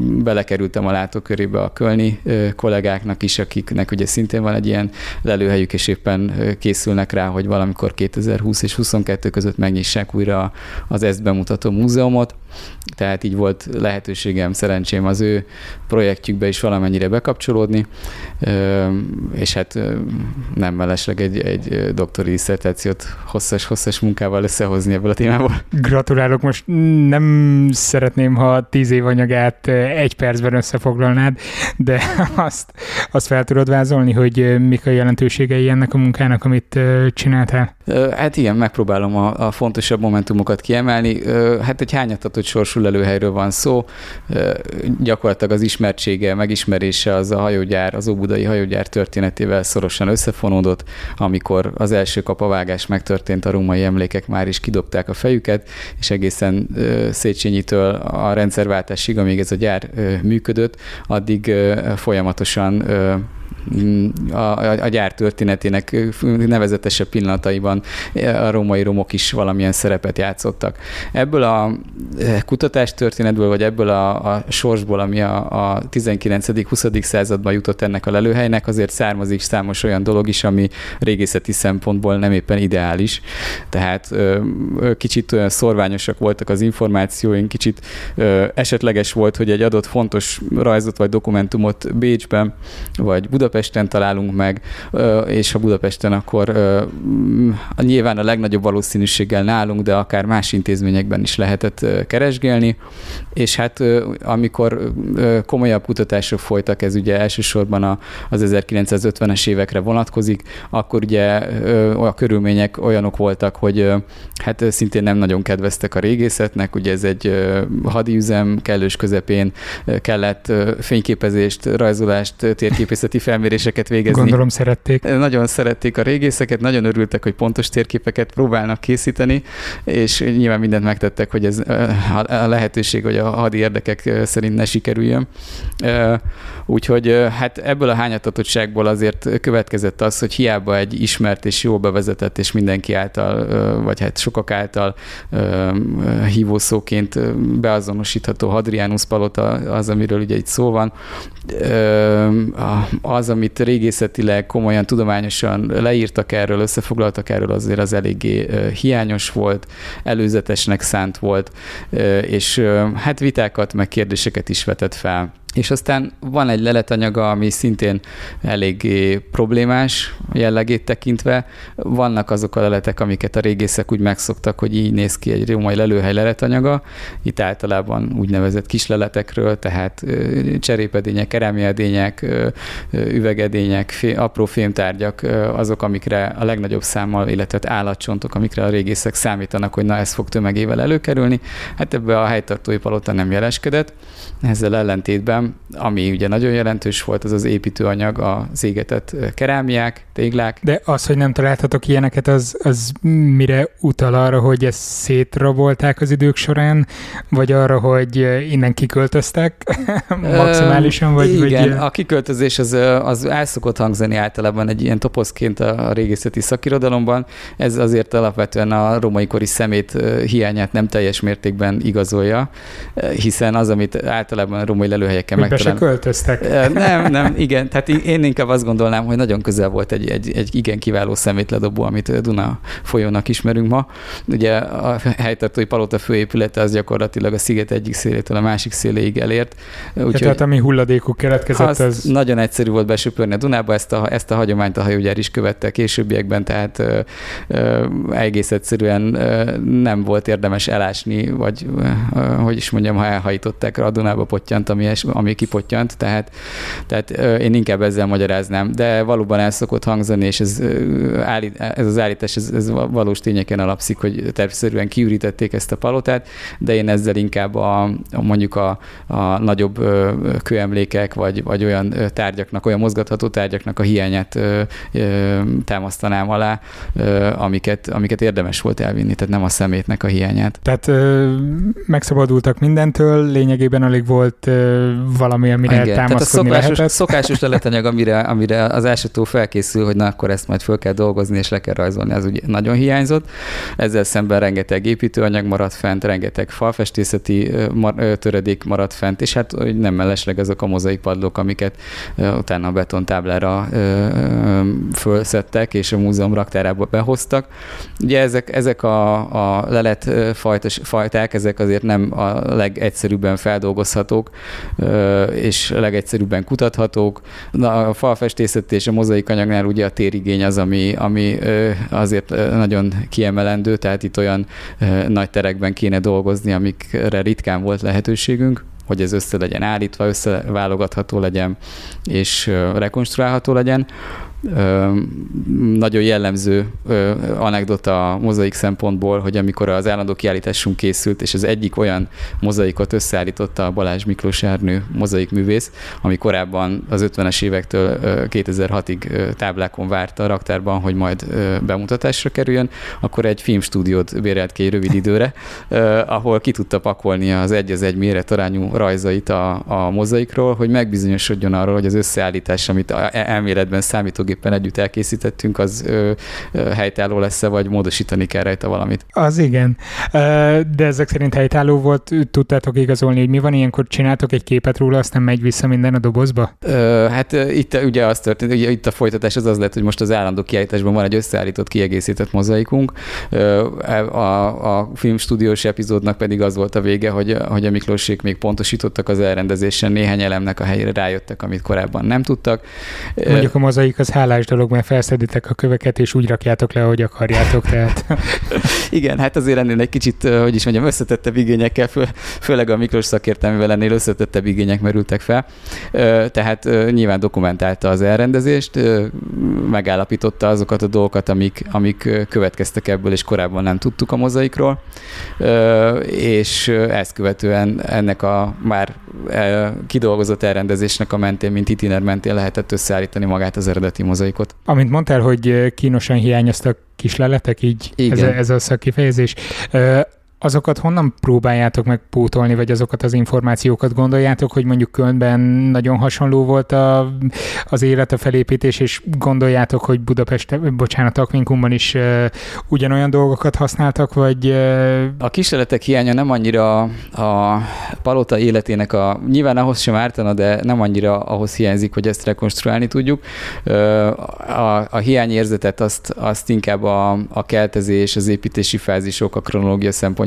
Belekerültem a látókörébe a kölni kollégáknak is, akiknek ugye szintén van egy ilyen lelőhelyük, és éppen készülnek rá, hogy valamikor 2020 és 2022 között megnyissák újra az ezt bemutató múzeumot. Tehát így volt lehetőségem, szerencsém az ő projektjükbe is valamennyire bekapcsolódni, és hát nem mellesleg egy doktori disszertációt hosszas munkával összehozni ebből a témából. Gratulálok, most nem szeretném, ha 10 év anyagát egy percben összefoglalnád, de azt fel tudod vázolni, hogy mik a jelentőségei ennek a munkának, amit csináltál? Hát igen, megpróbálom a fontosabb momentumokat kiemelni. Hát egy hányatatott sorsullelőhelyről van szó. Gyakorlatilag az ismertsége, megismerése az a hajógyár, az óbudai hajógyár történetével szorosan összefonódott, amikor az első kapavágás megtörtént, a római emlékek már is kidobták a fejüket, és egészen Széchenyitől a rendszerváltásig, amíg ez a gyár működött, addig folyamatosan a gyár történetének nevezetesebb pillanataiban a római romok is valamilyen szerepet játszottak. Ebből a kutatástörténetből, vagy ebből a sorsból, ami a 19.-20. században jutott ennek a lelőhelynek, azért származik számos olyan dolog is, ami régészeti szempontból nem éppen ideális. Tehát kicsit olyan szorványosak voltak az információink, kicsit esetleges volt, hogy egy adott fontos rajzot vagy dokumentumot Bécsben, vagy Budapesten találunk meg, és ha Budapesten, akkor nyilván a legnagyobb valószínűséggel nálunk, de akár más intézményekben is lehetett keresgélni, és hát amikor komolyabb kutatások folytak, ez ugye elsősorban az 1950-es évekre vonatkozik, akkor ugye a körülmények olyanok voltak, hogy hát szintén nem nagyon kedveztek a régészetnek, ugye ez egy hadiüzem, kellős közepén kellett fényképezést, rajzolást, térképészeti felméréseket végezni. Gondolom szerették. Nagyon szerették a régészeket, nagyon örültek, hogy pontos térképeket próbálnak készíteni, és nyilván mindent megtettek, hogy ez a lehetőség, hogy a hadi érdekek szerint ne sikerüljön. Úgyhogy hát ebből a hányatatottságból azért következett az, hogy hiába egy ismert és jól bevezetett, és mindenki által, vagy hát sokak által hívószóként beazonosítható Hadrianus palota az, amiről ugye itt szó van, az, amit régészetileg komolyan, tudományosan leírtak erről, összefoglaltak erről, azért az eléggé hiányos volt, előzetesnek szánt volt, és hát vitákat, meg kérdéseket is vetett fel. És aztán van egy leletanyaga, ami szintén eléggé problémás jellegét tekintve. Vannak azok a leletek, amiket a régészek úgy megszoktak, hogy így néz ki egy római lelőhely leletanyaga. Itt általában úgynevezett kisleletekről, tehát cserépedények, kerámiaedények, üvegedények, apró fémtárgyak, azok, amikre a legnagyobb számmal, illetve állatcsontok, amikre a régészek számítanak, hogy na ez fog tömegével előkerülni. Hát ebbe a helytartói palota nem jeleskedett. Ezzel ellentétben, ami ugye nagyon jelentős volt, az az építőanyag, az égetett kerámiák, téglák. De az, hogy nem találhatok ilyeneket, az mire utal? Arra, hogy ezt szétrabolták az idők során, vagy arra, hogy innen kiköltöztek maximálisan? Igen, a kiköltözés az elszokott hangzani általában egy ilyen toposzként a régészeti szakirodalomban. Ez azért alapvetően a római kori szemét hiányát nem teljes mértékben igazolja, hiszen az, amit általában a római lelőhelyek be se költöztek. Nem, igen. Tehát én inkább azt gondolnám, hogy nagyon közel volt egy igen kiváló szemétledobó, amit Duna folyónak ismerünk ma. Ugye a helytartói palota főépülete az gyakorlatilag a sziget egyik szélétől a másik széléig elért. Tehát ami hulladékuk keletkezett, az... Nagyon egyszerű volt besöpörni a Dunába, ezt a hagyományt a hajógyár is követte későbbiekben, tehát egész egyszerűen nem volt érdemes elásni, vagy hogy is mondjam, ha elhajították a Dunába pottyant, ami kipottyant, tehát én inkább ezzel magyaráznám, de valóban el szokott hangzani, és ez az állítás, ez valós tényeken alapszik, hogy természetesen kiürítették ezt a palotát, de én ezzel inkább mondjuk a nagyobb kőemlékek, vagy olyan tárgyaknak, olyan mozgatható tárgyaknak a hiányát támasztanám alá, amiket érdemes volt elvinni, tehát nem a szemétnek a hiányát. Tehát megszabadultak mindentől, lényegében alig volt valami, amire támaszkodni lehetett. Tehát a szokásos leletanyag, amire az ásató felkészül, hogy na akkor ezt majd föl kell dolgozni, és le kell rajzolni, az ugye nagyon hiányzott. Ezzel szemben rengeteg építőanyag maradt fent, rengeteg falfestészeti töredék maradt fent, és hát nem mellesleg azok a mozaikpadlók, amiket utána a betontáblára fölszedtek, és a múzeum raktárába behoztak. Ugye ezek a leletfajták, ezek azért nem a legegyszerűbben feldolgozhatók, és legegyszerűbben kutathatók. A falfestészet és a mozaikanyagnál ugye a térigény az, ami azért nagyon kiemelendő, tehát itt olyan nagy terekben kéne dolgozni, amikre ritkán volt lehetőségünk, hogy ez össze legyen állítva, összeválogatható legyen, és rekonstruálható legyen. Nagyon jellemző anekdota a mozaik szempontból, hogy amikor az állandó kiállításunk készült, és az egyik olyan mozaikot összeállította a Balázs Miklós Árnő mozaikművész, ami korábban az 50-es évektől 2006-ig táblákon várta a raktárban, hogy majd bemutatásra kerüljön, akkor egy filmstúdiót bérelt ki egy rövid időre, ahol ki tudta pakolni az egy méretarányú rajzait a mozaikról, hogy megbizonyosodjon arról, hogy az összeállítás, amit elméletben számítógéppen együtt elkészítettünk, az helytálló lesz-e, vagy módosítani kell rajta valamit. Az igen. De ezek szerint helytálló volt, tudtátok igazolni, hogy mi van, ilyenkor csináltok egy képet róla, aztán megy vissza minden a dobozba? Hát itt ugye az történt, ugye itt a folytatás az lett, hogy most az állandó kiállításban van egy összeállított, kiegészített mozaikunk. A filmstúdiós epizódnak pedig az volt a vége, hogy a Miklósék még pontosítottak az elrendezésen, néhány elemnek a helyére rájöttek, amit korábban nem tudtak. Mondjuk a mozaik az hálás dolog, mert felszeditek a köveket, és úgy rakjátok le, ahogy akarjátok. Tehát. Igen, hát azért ennél egy kicsit, hogy is mondjam, összetettebb igényekkel, főleg a Miklós szakértelmével ennél összetettebb igények merültek fel. Tehát nyilván dokumentálta az elrendezést, megállapította azokat a dolgokat, amik következtek ebből, és korábban nem tudtuk a mozaikról, és ezt követően ennek a már kidolgozott elrendezésnek a mentén, mint itiner mentén lehetett összeállítani magát az eredeti mozaikot. Amint mondtál, hogy kínosan hiányoztak kisleletek, így ez a szakkifejezés. Azokat honnan próbáljátok megpótolni, vagy azokat az információkat gondoljátok, hogy mondjuk Kölnben nagyon hasonló volt az élet, a felépítés, és gondoljátok, hogy Aquincumban is ugyanolyan dolgokat használtak, vagy... A kísérletek hiánya nem annyira a palota életének nyilván ahhoz sem ártana, de nem annyira ahhoz hiányzik, hogy ezt rekonstruálni tudjuk. A hiányérzetet azt inkább a keltezés, az építési fázisok, a kronológia szempontjából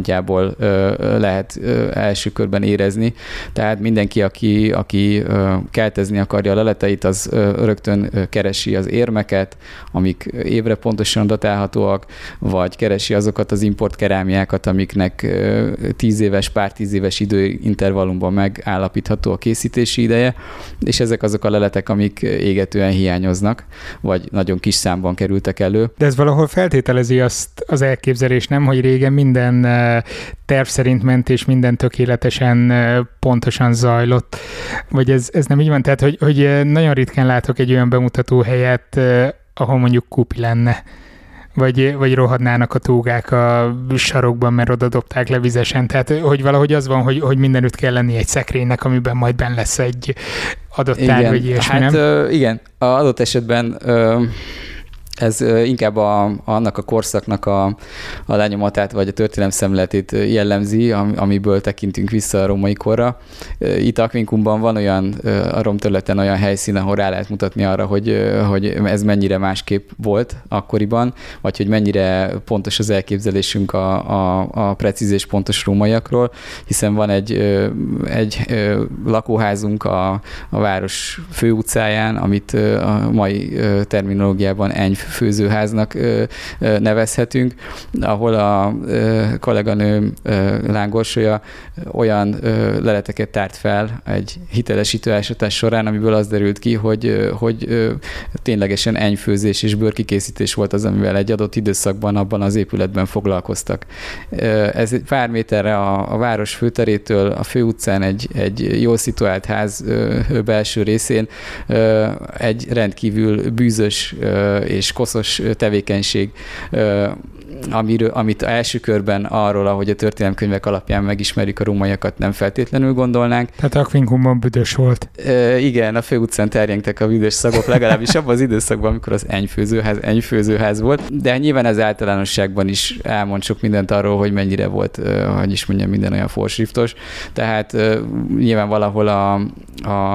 lehet első körben érezni. Tehát mindenki, aki keltezni akarja a leleteit, az rögtön keresi az érmeket, amik évre pontosan datálhatóak, vagy keresi azokat az import kerámiákat, amiknek 10 éves, pár 10 éves időintervallumban megállapítható a készítési ideje, és ezek azok a leletek, amik égetően hiányoznak, vagy nagyon kis számban kerültek elő. De ez valahol feltételezi azt az elképzelés, nem, hogy régen minden terv szerint ment, és minden tökéletesen pontosan zajlott. Vagy ez nem így van? Tehát, hogy nagyon ritkán látok egy olyan bemutató helyet, ahol mondjuk kupi lenne. Vagy rohadnának a tógák a sarokban, mert oda dobták le vizesen. Tehát, hogy valahogy az van, hogy mindenütt kell lenni egy szekrénynek, amiben majd benn lesz egy adott tárgy, vagy ilyesmi, hát, nem? Igen, adott esetben... Ez inkább annak a korszaknak a lenyomatát, vagy a történelemszemletét jellemzi, amiből tekintünk vissza a római korra. Itt Aquincumban van a Rom területen olyan helyszín, ahol rá lehet mutatni arra, hogy ez mennyire másképp volt akkoriban, vagy hogy mennyire pontos az elképzelésünk a precíz és pontos rómaiakról, hiszen van egy lakóházunk a város főutcáján, amit a mai terminológiában főzőháznak nevezhetünk, ahol a kolléganőm Lángossoja olyan leleteket tárt fel egy hitelesítő ásatás során, amiből az derült ki, hogy ténylegesen enyfőzés és bőrkikészítés volt az, amivel egy adott időszakban abban az épületben foglalkoztak. Ez pár méterre a város főterétől a főutcán egy jól szituált ház belső részén egy rendkívül bűzös és koszos tevékenység, amit első körben arról, ahogy a történelemkönyvek alapján megismerik a rómaiakat, nem feltétlenül gondolnánk. Tehát Aquincumban büdös volt. Igen, a főutcán terjengtek a büdös szagok, legalábbis abban az időszakban, amikor az enyfőzőház volt, de nyilván ez általánosságban is elmond sok mindent arról, hogy mennyire volt, hogy is mondjam, minden olyan forsriftos. Tehát nyilván valahol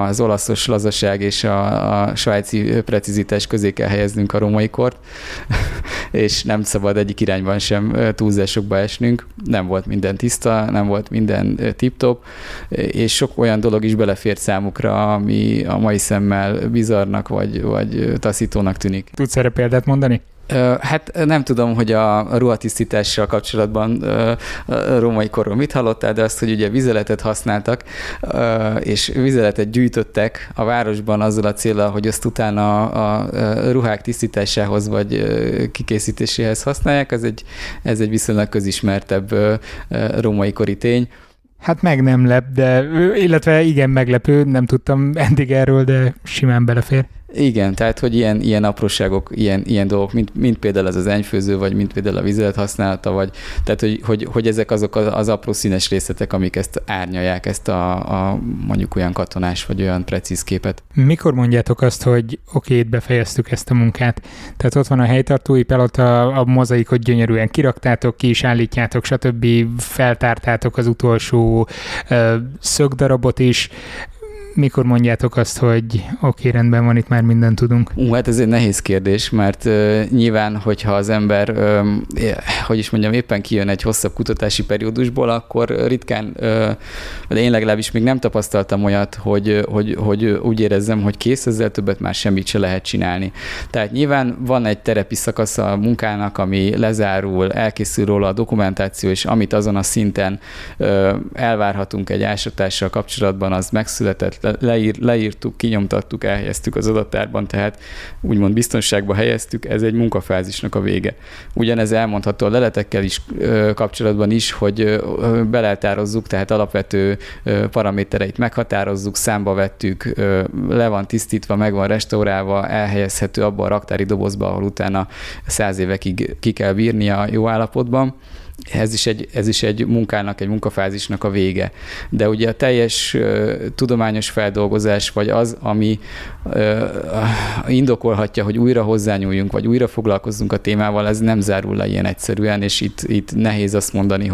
az olaszos lazaság és a svájci precizitás közé kell helyeznünk a római kort, és nem szabad egyik irányban sem túlzásokba esnünk. Nem volt minden tiszta, nem volt minden tip-top, és sok olyan dolog is belefért számukra, ami a mai szemmel bizarnak vagy taszítónak tűnik. Tudsz erre példát mondani? Hát nem tudom, hogy a ruhatisztítással kapcsolatban a római korról mit hallottál, de azt, hogy ugye vizeletet használtak, és vizeletet gyűjtöttek a városban azzal a céllal, hogy azt utána a ruhák tisztításához vagy kikészítéséhez használják, ez egy viszonylag közismertebb római kori tény. Hát meg nem lep, de illetve igen meglepő, nem tudtam eddig erről, de simán belefér. Igen, tehát hogy ilyen apróságok, ilyen dolgok, mint például az enyfőző, vagy mint például a vizelet használata, vagy tehát hogy ezek azok az apró színes részletek, amik ezt árnyalják, ezt a mondjuk olyan katonás, vagy olyan precíz képet. Mikor mondjátok azt, hogy oké, itt befejeztük ezt a munkát? Tehát ott van a helytartóipel, ott a mozaikot gyönyörűen kiraktátok, ki is állítjátok, stb. Feltártátok az utolsó szögdarabot is. Mikor mondjátok azt, hogy oké, rendben van, itt már mindent tudunk? Hát ez egy nehéz kérdés, mert nyilván, hogyha az ember, éppen kijön egy hosszabb kutatási periódusból, akkor ritkán, én legalábbis még nem tapasztaltam olyat, hogy úgy érezzem, hogy kész, ezzel többet már semmit se lehet csinálni. Tehát nyilván van egy terepi szakasz a munkának, ami lezárul, elkészül róla a dokumentáció, és amit azon a szinten elvárhatunk egy ásatással kapcsolatban, az megszületett, leírtuk, kinyomtattuk, elhelyeztük az adattárban, tehát úgymond biztonságba helyeztük, ez egy munkafázisnak a vége. Ugyanez elmondható a leletekkel is kapcsolatban is, hogy beleltározzuk, tehát alapvető paramétereit meghatározzuk, számba vettük, le van tisztítva, meg van restaurálva, elhelyezhető abba a raktári dobozba, ahol utána 100 évekig ki kell bírnia jó állapotban. Ez is egy munkának, egy munkafázisnak a vége. De ugye a teljes tudományos feldolgozás, vagy az, ami indokolhatja, hogy újra hozzányúljunk, vagy újra foglalkozzunk a témával, ez nem zárul le ilyen egyszerűen, és itt nehéz azt mondani,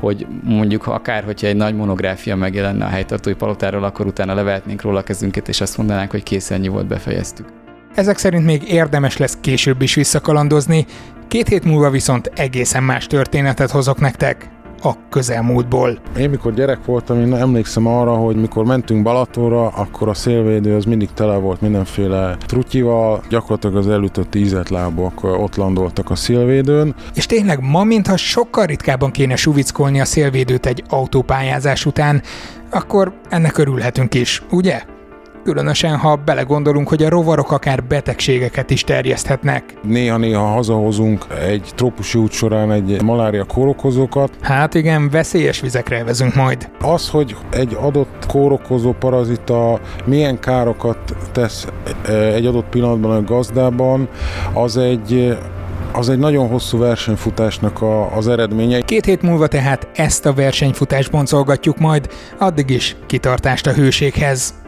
hogy mondjuk akár, hogyha egy nagy monográfia megjelenne a helytartói palotáról, akkor utána levehetnénk róla a kezünket, és azt mondanánk, hogy kész, ennyi volt, befejeztük. Ezek szerint még érdemes lesz később is visszakalandozni, 2 hét múlva viszont egészen más történetet hozok nektek a közelmúltból. Én mikor gyerek voltam, én emlékszem arra, hogy mikor mentünk Balatonra, akkor a szélvédő az mindig tele volt mindenféle trutyival, gyakorlatilag az elütött ízetlábok ott landoltak a szélvédőn. És tényleg ma, mintha sokkal ritkábban kéne suvickolni a szélvédőt egy autópályázás után, akkor ennek örülhetünk is, ugye? Különösen, ha belegondolunk, hogy a rovarok akár betegségeket is terjeszthetnek. Néha-néha hazahozunk egy trópusi út során egy malária kórokozókat. Hát igen, veszélyes vizekre elvezünk majd. Az, hogy egy adott kórokozó parazita milyen károkat tesz egy adott pillanatban a gazdában, az egy nagyon hosszú versenyfutásnak az eredménye. 2 hét múlva tehát ezt a versenyfutást boncolgatjuk majd, addig is kitartást a hőséghez.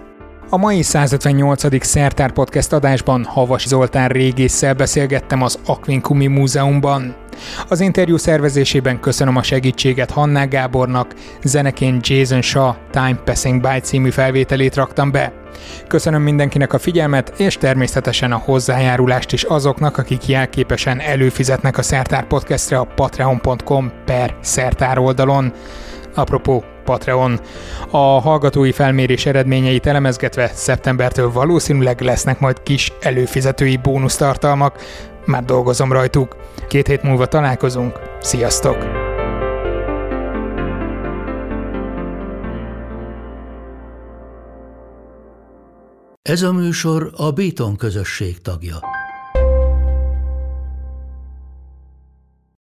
A mai 158. Szertár Podcast adásban Havas Zoltán régésszel beszélgettem az Aquincumi Múzeumban. Az interjú szervezésében köszönöm a segítséget Hanná Gábornak, zenekén Jason Shaw Time Passing By című felvételét raktam be. Köszönöm mindenkinek a figyelmet, és természetesen a hozzájárulást is azoknak, akik jelképesen előfizetnek a Szertár Podcastre a patreon.com/szertár oldalon. Apropó Patreon. A hallgatói felmérés eredményeit elemezgetve szeptembertől valószínűleg lesznek majd kis előfizetői bónusztartalmak. Már dolgozom rajtuk. 2 hét múlva találkozunk. Sziasztok! Ez a műsor a Béton közösség tagja.